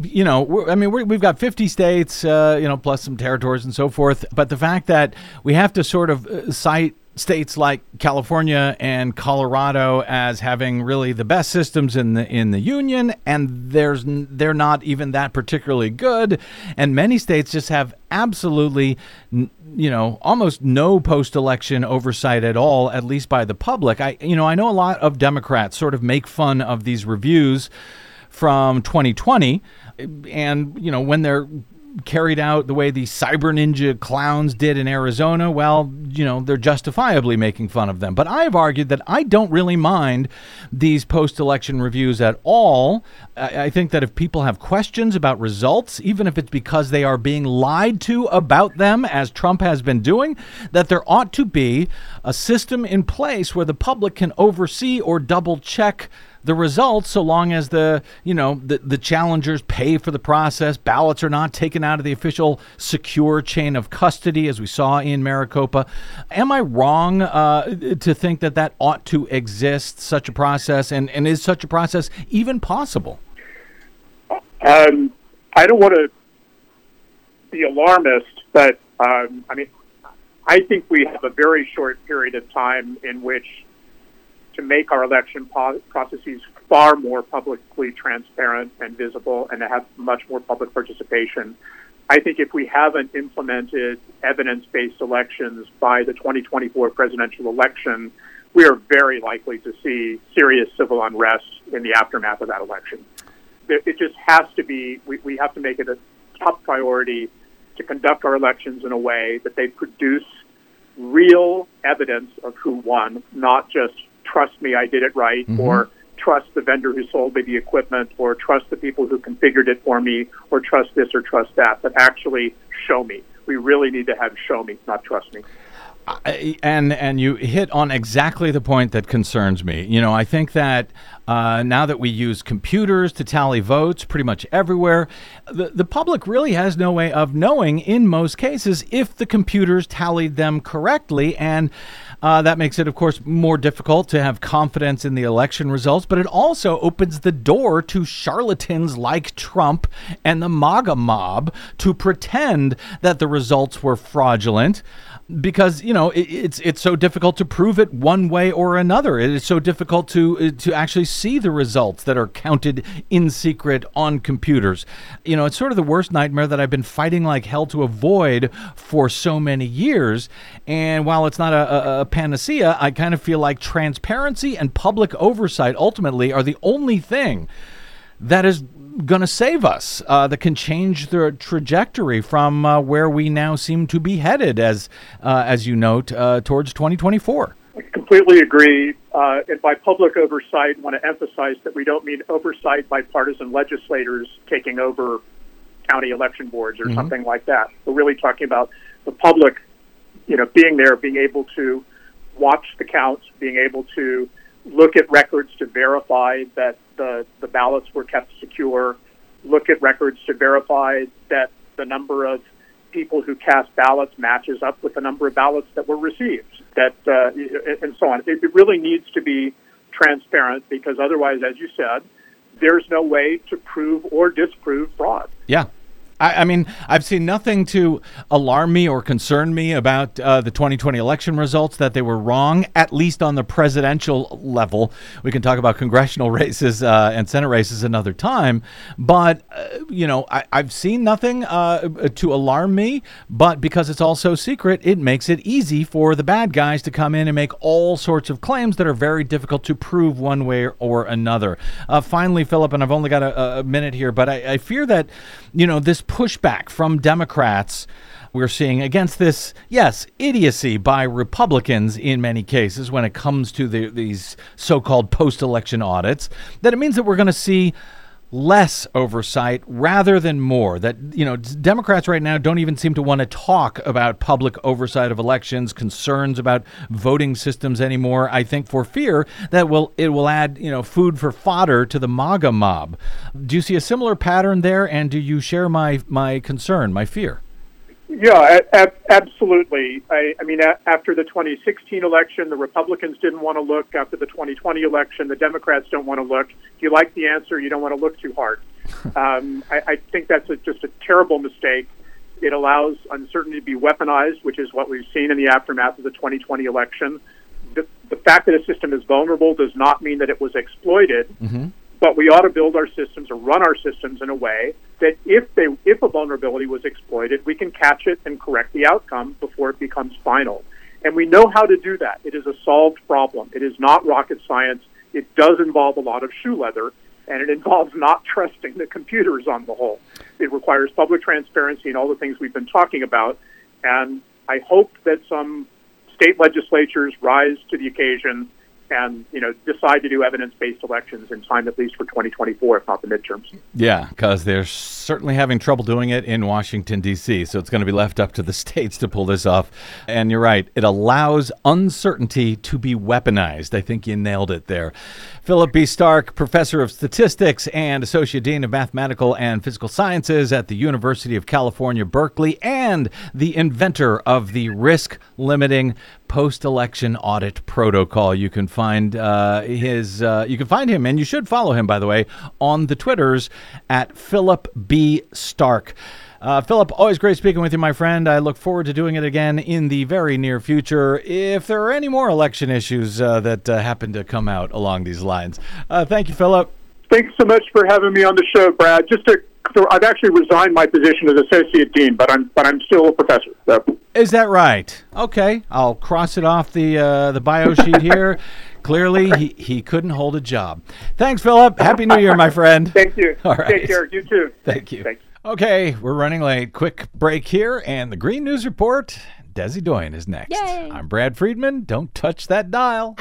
you know, we're, I mean, we're, we've got fifty states, uh, you know, plus some territories and so forth. But the fact that we have to sort of cite states like California and Colorado as having really the best systems in the in the union, and there's they're not even that particularly good, and many states just have absolutely, you know, almost no post-election oversight at all, at least by the public. I you know I know a lot of Democrats sort of make fun of these reviews from twenty twenty, and you know when they're carried out the way these cyber ninja clowns did in Arizona, well, you know, they're justifiably making fun of them. But I've argued that I don't really mind these post-election reviews at all. I think that if people have questions about results, even if it's because they are being lied to about them, as Trump has been doing, that there ought to be a system in place where the public can oversee or double-check the results, so long as the, you know, the, the challengers pay for the process, ballots are not taken out of the official secure chain of custody, as we saw in Maricopa. Am I wrong uh, to think that that ought to exist, such a process, and, and is such a process even possible? Um, I don't want to be alarmist, but um, I mean, I think we have a very short period of time in which to make our election processes far more publicly transparent and visible and to have much more public participation. I think if we haven't implemented evidence-based elections by the twenty twenty-four presidential election, we are very likely to see serious civil unrest in the aftermath of that election. It just has to be, we, we have to make it a top priority to conduct our elections in a way that they produce real evidence of who won, not just trust me, I did it right, mm-hmm. or trust the vendor who sold me the equipment, or trust the people who configured it for me, or trust this or trust that, but actually show me. We really need to have show me, not trust me. I, and and you hit on exactly the point that concerns me. You know, I think that uh, now that we use computers to tally votes pretty much everywhere, the, the public really has no way of knowing in most cases if the computers tallied them correctly. And uh, that makes it, of course, more difficult to have confidence in the election results. But it also opens the door to charlatans like Trump and the MAGA mob to pretend that the results were fraudulent. Because, you know, it, it's it's so difficult to prove it one way or another. It is so difficult to to actually see the results that are counted in secret on computers. You know, it's sort of the worst nightmare that I've been fighting like hell to avoid for so many years. And while it's not a, a, a panacea, I kind of feel like transparency and public oversight ultimately are the only thing that is going to save us, uh, that can change the trajectory from uh, where we now seem to be headed, as uh, as you note, uh, towards twenty twenty-four. I completely agree. Uh, and by public oversight, I want to emphasize that we don't mean oversight by partisan legislators taking over county election boards or mm-hmm. something like that. We're really talking about the public, you know, being there, being able to watch the counts, being able to look at records to verify that the, the ballots were kept secure, look at records to verify that the number of people who cast ballots matches up with the number of ballots that were received, that uh, and so on. It really needs to be transparent because otherwise, as you said, there's no way to prove or disprove fraud. Yeah. I mean, I've seen nothing to alarm me or concern me about uh, the twenty twenty election results, that they were wrong, at least on the presidential level. We can talk about congressional races uh, and Senate races another time. But, uh, you know, I, I've seen nothing uh, to alarm me. But because it's all so secret, it makes it easy for the bad guys to come in and make all sorts of claims that are very difficult to prove one way or another. Uh, finally, Philip, and I've only got a, a minute here, but I, I fear that, you know, this pushback from Democrats we're seeing against this, yes, idiocy by Republicans in many cases when it comes to the, these so-called post-election audits, that it means that we're going to see less oversight rather than more. That, you know, Democrats right now don't even seem to want to talk about public oversight of elections, concerns about voting systems anymore, I think for fear that will it will add, you know, food for fodder to the MAGA mob. Do you see a similar pattern there, and do you share my my concern, my fear? Yeah, ab- absolutely. I, I mean, a- after the twenty sixteen election, the Republicans didn't want to look. After the twenty twenty election, the Democrats don't want to look. If you like the answer, you don't want to look too hard. Um, I, I think that's a, just a terrible mistake. It allows uncertainty to be weaponized, which is what we've seen in the aftermath of the twenty twenty election. The, the fact that a system is vulnerable does not mean that it was exploited. Mm-hmm. But we ought to build our systems or run our systems in a way that if they, if a vulnerability was exploited, we can catch it and correct the outcome before it becomes final. And we know how to do that. It is a solved problem. It is not rocket science. It does involve a lot of shoe leather, and it involves not trusting the computers on the whole. It requires public transparency and all the things we've been talking about. And I hope that some state legislatures rise to the occasion and, you know, decide to do evidence-based elections in time, at least for twenty twenty-four, if not the midterms. Yeah, because they're certainly having trouble doing it in Washington, D C, so it's going to be left up to the states to pull this off. And you're right, it allows uncertainty to be weaponized. I think you nailed it there. Philip B. Stark, professor of statistics and associate dean of mathematical and physical sciences at the University of California, Berkeley, and the inventor of the risk-limiting post-election audit protocol. You can find uh, his. Uh, you can find him, and you should follow him, by the way, on the Twitters at Philip B. Stark. Uh, Philip, always great speaking with you, my friend. I look forward to doing it again in the very near future if there are any more election issues uh, that uh, happen to come out along these lines. Uh, thank you, Philip. Thanks so much for having me on the show, Brad. Just to, I've actually resigned my position as associate dean, but I'm but I'm still a professor. So. Is that right? Okay, I'll cross it off the uh, the bio sheet here. Clearly, he, he couldn't hold a job. Thanks, Philip. Happy New Year, my friend. Thank you. All right. Take care. You too. Thank you. Thanks. Okay, we're running late. Quick break here, and the Green News Report. Desi Doyen is next. Yay. I'm Brad Friedman. Don't touch that dial.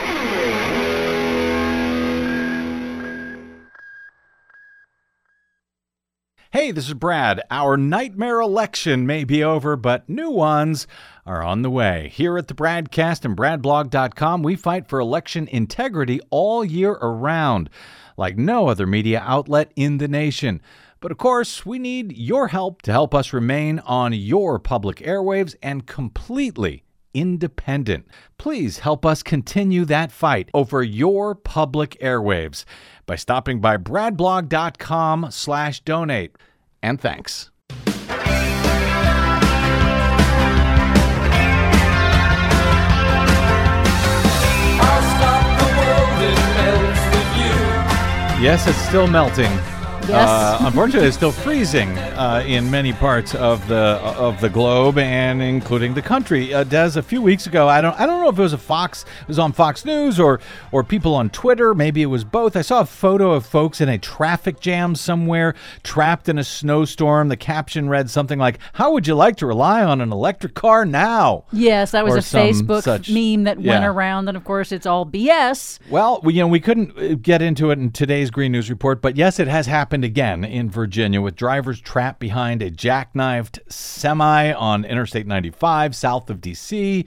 Hey, this is Brad. Our nightmare election may be over, but new ones are on the way. Here at the Bradcast and brad blog dot com, we fight for election integrity all year around, like no other media outlet in the nation. But of course, we need your help to help us remain on your public airwaves and completely independent. Please help us continue that fight over your public airwaves by stopping by brad blog dot com slash donate. And thanks. I'll stop the world, it melts with you. Yes, it's still melting. Yes. Uh, unfortunately, it's still freezing uh, in many parts of the of the globe, and including the country. Uh, Des, a few weeks ago, I don't I don't know if it was a Fox, it was on Fox News or or people on Twitter. Maybe it was both. I saw a photo of folks in a traffic jam somewhere, trapped in a snowstorm. The caption read something like, "How would you like to rely on an electric car now?" Yes, that was or a Facebook such, meme that yeah. went around, and of course, it's all B S. Well, you know, we couldn't get into it in today's Green News Report, but yes, it has happened again in Virginia, with drivers trapped behind a jackknifed semi on Interstate ninety-five south of D C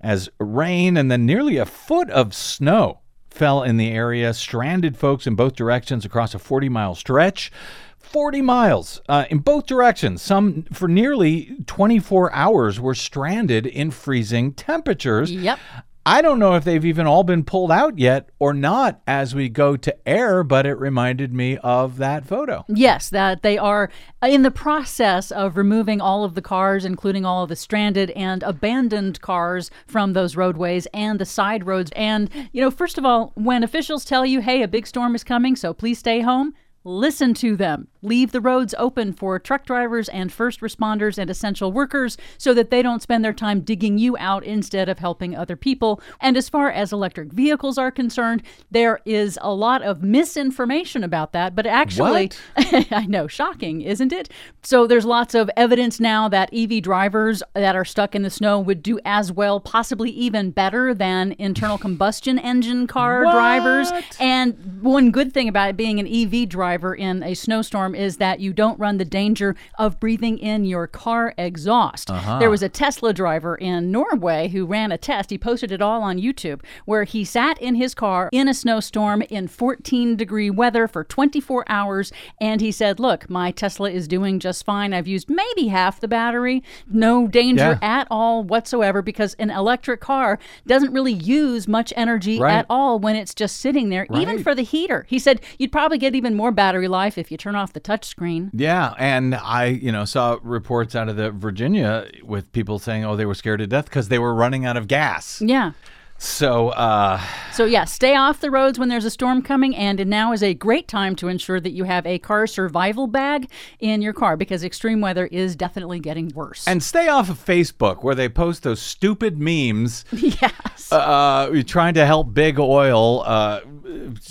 as rain and then nearly a foot of snow fell in the area, stranded folks in both directions across a forty-mile stretch. forty miles uh, in both directions. Some for nearly twenty-four hours were stranded in freezing temperatures. Yep. I don't know if they've even all been pulled out yet or not as we go to air, but it reminded me of that photo. Yes, that they are in the process of removing all of the cars, including all of the stranded and abandoned cars from those roadways and the side roads. And, you know, first of all, when officials tell you, hey, a big storm is coming, so please stay home, Listen to them. Leave the roads open for truck drivers and first responders and essential workers so that they don't spend their time digging you out instead of helping other people. And as far as electric vehicles are concerned, there is a lot of misinformation about that. But actually, I know, shocking, isn't it? So there's lots of evidence now that E V drivers that are stuck in the snow would do as well, possibly even better than internal combustion engine car what? drivers. And one good thing about it being an E V driver in a snowstorm is that you don't run the danger of breathing in your car exhaust. Uh-huh. There was a Tesla driver in Norway who ran a test. He posted it all on YouTube where he sat in his car in a snowstorm in fourteen degree weather for twenty-four hours. And he said, look, my Tesla is doing just fine. I've used maybe half the battery. No danger yeah. at all whatsoever, because an electric car doesn't really use much energy right. at all when it's just sitting there, right. even for the heater. He said you'd probably get even more battery. Battery life if you turn off the touchscreen. Yeah, and I, you know, saw reports out of the Virginia with people saying, "Oh, they were scared to death because they were running out of gas." Yeah. So, uh... So, yeah, stay off the roads when there's a storm coming, and now is a great time to ensure that you have a car survival bag in your car, because extreme weather is definitely getting worse. And stay off of Facebook, where they post those stupid memes. Yes. Uh, trying to help big oil uh,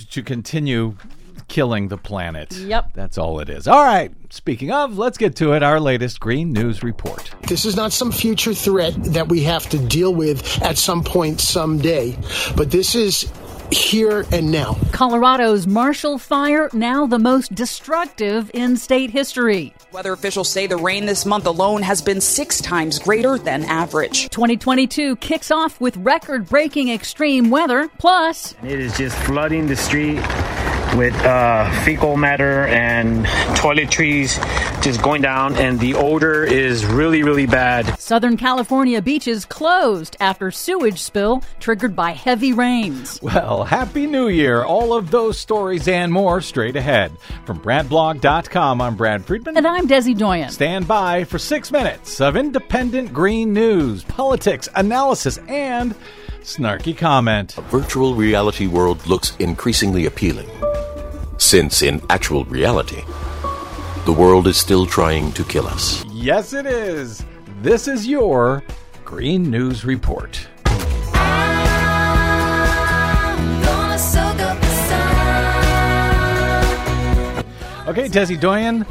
to continue killing the planet. Yep. That's all it is. All right. Speaking of, let's get to it. Our latest Green News Report. This is not some future threat that we have to deal with at some point someday, but this is here and now. Colorado's Marshall Fire, now the most destructive in state history. Weather officials say the rain this month alone has been six times greater than average. twenty twenty-two kicks off with record-breaking extreme weather, plus... It is just flooding the street with uh, fecal matter and toiletries just going down, and the odor is really, really bad. Southern California beaches closed after sewage spill triggered by heavy rains. Well, Happy New Year. All of those stories and more straight ahead. From Brad Blog dot com, I'm Brad Friedman. And I'm Desi Doyen. Stand by for six minutes of independent green news, politics, analysis, and snarky comment. A virtual reality world looks increasingly appealing, since in actual reality, the world is still trying to kill us. Yes, it is. This is your Green News Report. Okay, Desi Doyen.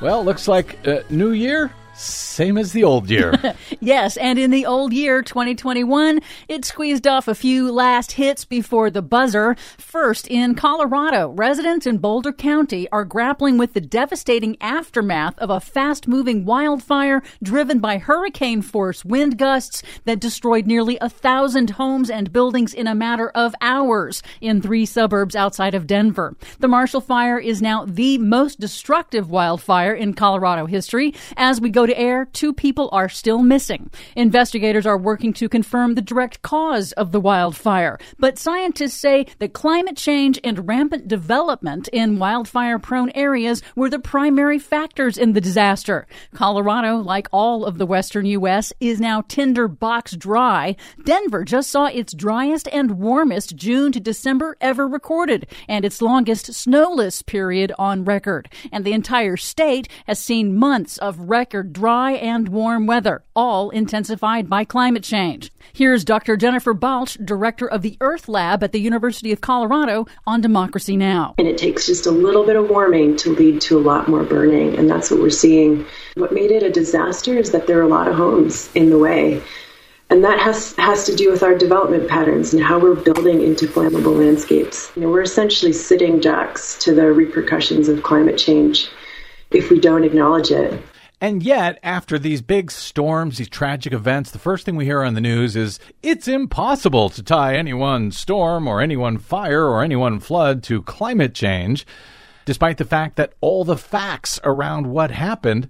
Well, looks like uh, New Year. Same as the old year. Yes, and in the old year, twenty twenty-one, it squeezed off a few last hits before the buzzer. First, in Colorado, residents in Boulder County are grappling with the devastating aftermath of a fast-moving wildfire driven by hurricane-force wind gusts that destroyed nearly a thousand homes and buildings in a matter of hours in three suburbs outside of Denver. The Marshall Fire is now the most destructive wildfire in Colorado history. As we go to air, two people are still missing. Investigators are working to confirm the direct cause of the wildfire, but scientists say that climate change and rampant development in wildfire-prone areas were the primary factors in the disaster. Colorado, like all of the western U S, is now tinderbox dry. Denver just saw its driest and warmest June to December ever recorded, and its longest snowless period on record. And the entire state has seen months of record dry and warm weather, all intensified by climate change. Here's Doctor Jennifer Balch, director of the Earth Lab at the University of Colorado, on Democracy Now! And it takes just a little bit of warming to lead to a lot more burning, and that's what we're seeing. What made it a disaster is that there are a lot of homes in the way. And that has has to do with our development patterns and how we're building into flammable landscapes. You know, we're essentially sitting ducks to the repercussions of climate change if we don't acknowledge it. And yet, after these big storms, these tragic events, the first thing we hear on the news is it's impossible to tie any one storm or any one fire or any one flood to climate change, despite the fact that all the facts around what happened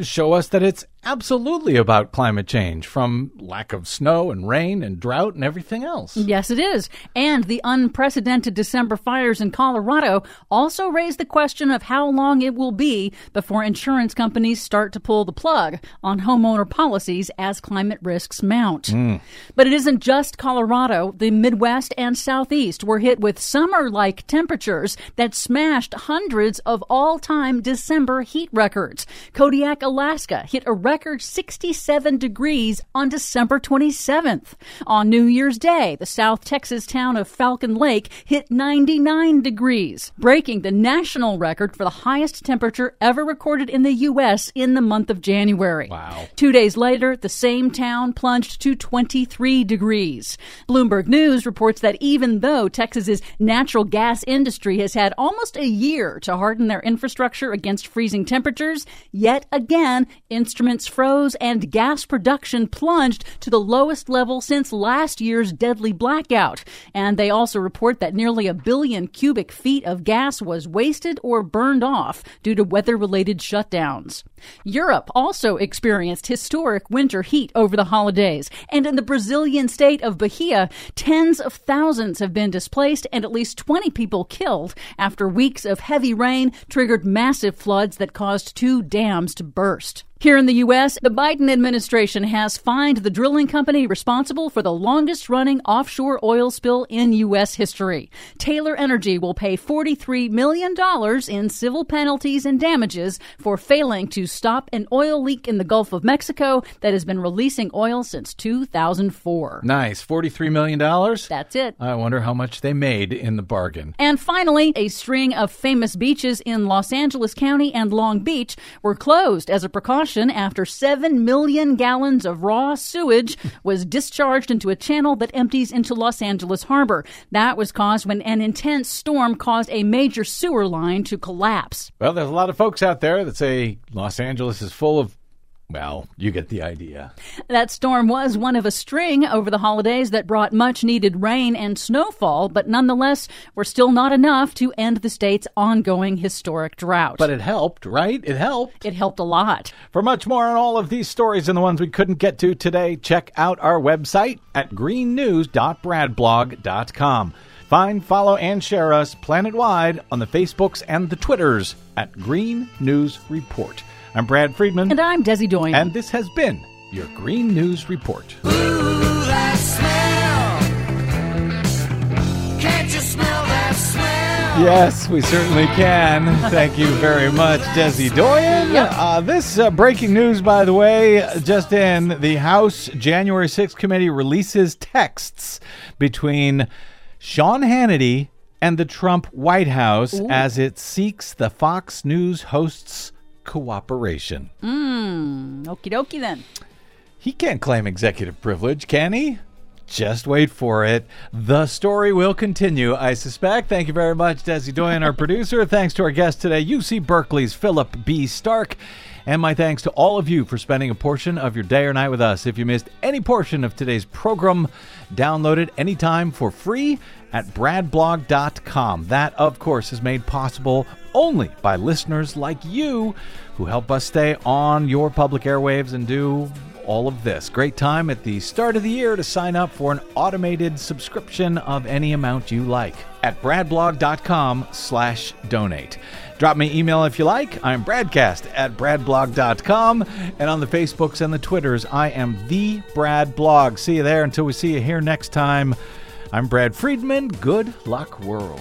show us that it's absolutely about climate change, from lack of snow and rain and drought and everything else. Yes, it is. And the unprecedented December fires in Colorado also raised the question of how long it will be before insurance companies start to pull the plug on homeowner policies as climate risks mount. Mm. But it isn't just Colorado. The Midwest and Southeast were hit with summer-like temperatures that smashed hundreds of all-time December heat records. Kodiak, Alaska hit a record sixty-seven degrees on December twenty-seventh. On New Year's Day, the South Texas town of Falcon Lake hit ninety-nine degrees, breaking the national record for the highest temperature ever recorded in the U S in the month of January. Wow. Two days later, the same town plunged to twenty-three degrees. Bloomberg News reports that even though Texas's natural gas industry has had almost a year to harden their infrastructure against freezing temperatures, yet again, instruments froze and gas production plunged to the lowest level since last year's deadly blackout. And they also report that nearly a billion cubic feet of gas was wasted or burned off due to weather-related shutdowns. Europe also experienced historic winter heat over the holidays. And in the Brazilian state of Bahia, tens of thousands have been displaced and at least twenty people killed after weeks of heavy rain triggered massive floods that caused two dams to burst. Here in the U S, the Biden administration has fined the drilling company responsible for the longest-running offshore oil spill in U S history. Taylor Energy will pay forty-three million dollars in civil penalties and damages for failing to stop an oil leak in the Gulf of Mexico that has been releasing oil since two thousand four. Nice. forty-three million dollars? That's it. I wonder how much they made in the bargain. And finally, a string of famous beaches in Los Angeles County and Long Beach were closed as a precaution after seven million gallons of raw sewage was discharged into a channel that empties into Los Angeles Harbor. That was caused when an intense storm caused a major sewer line to collapse. Well, there's a lot of folks out there that say Los Angeles is full of, well, you get the idea. That storm was one of a string over the holidays that brought much-needed rain and snowfall, but nonetheless, were still not enough to end the state's ongoing historic drought. But it helped, right? It helped. It helped a lot. For much more on all of these stories and the ones we couldn't get to today, check out our website at green news dot brad blog dot com. Find, follow, and share us planet-wide on the Facebooks and the Twitters at Green News Report. I'm Brad Friedman. And I'm Desi Doyen. And this has been your Green News Report. Ooh, that smell. Can't you smell that smell? Yes, we certainly can. Thank you very much, Desi Doyen. Yep. Uh, this uh, breaking news, by the way, just in, the House January sixth committee releases texts between Sean Hannity and the Trump White House. Ooh. As it seeks the Fox News host's cooperation. Mmm. Okie dokie then. He can't claim executive privilege, can he? Just wait for it. The story will continue, I suspect. Thank you very much, Desi Doyen, our producer. Thanks to our guest today, U C Berkeley's Philip B. Stark. And my thanks to all of you for spending a portion of your day or night with us. If you missed any portion of today's program, download it anytime for free at brad blog dot com. That, of course, is made possible only by listeners like you who help us stay on your public airwaves and do all of this. Great time at the start of the year to sign up for an automated subscription of any amount you like at brad blog dot com slash donate. Drop me an email if you like. I'm Bradcast at brad blog dot com. And on the Facebooks and the Twitters, I am the Brad Blog. See you there until we see you here next time. I'm Brad Friedman. Good luck, world.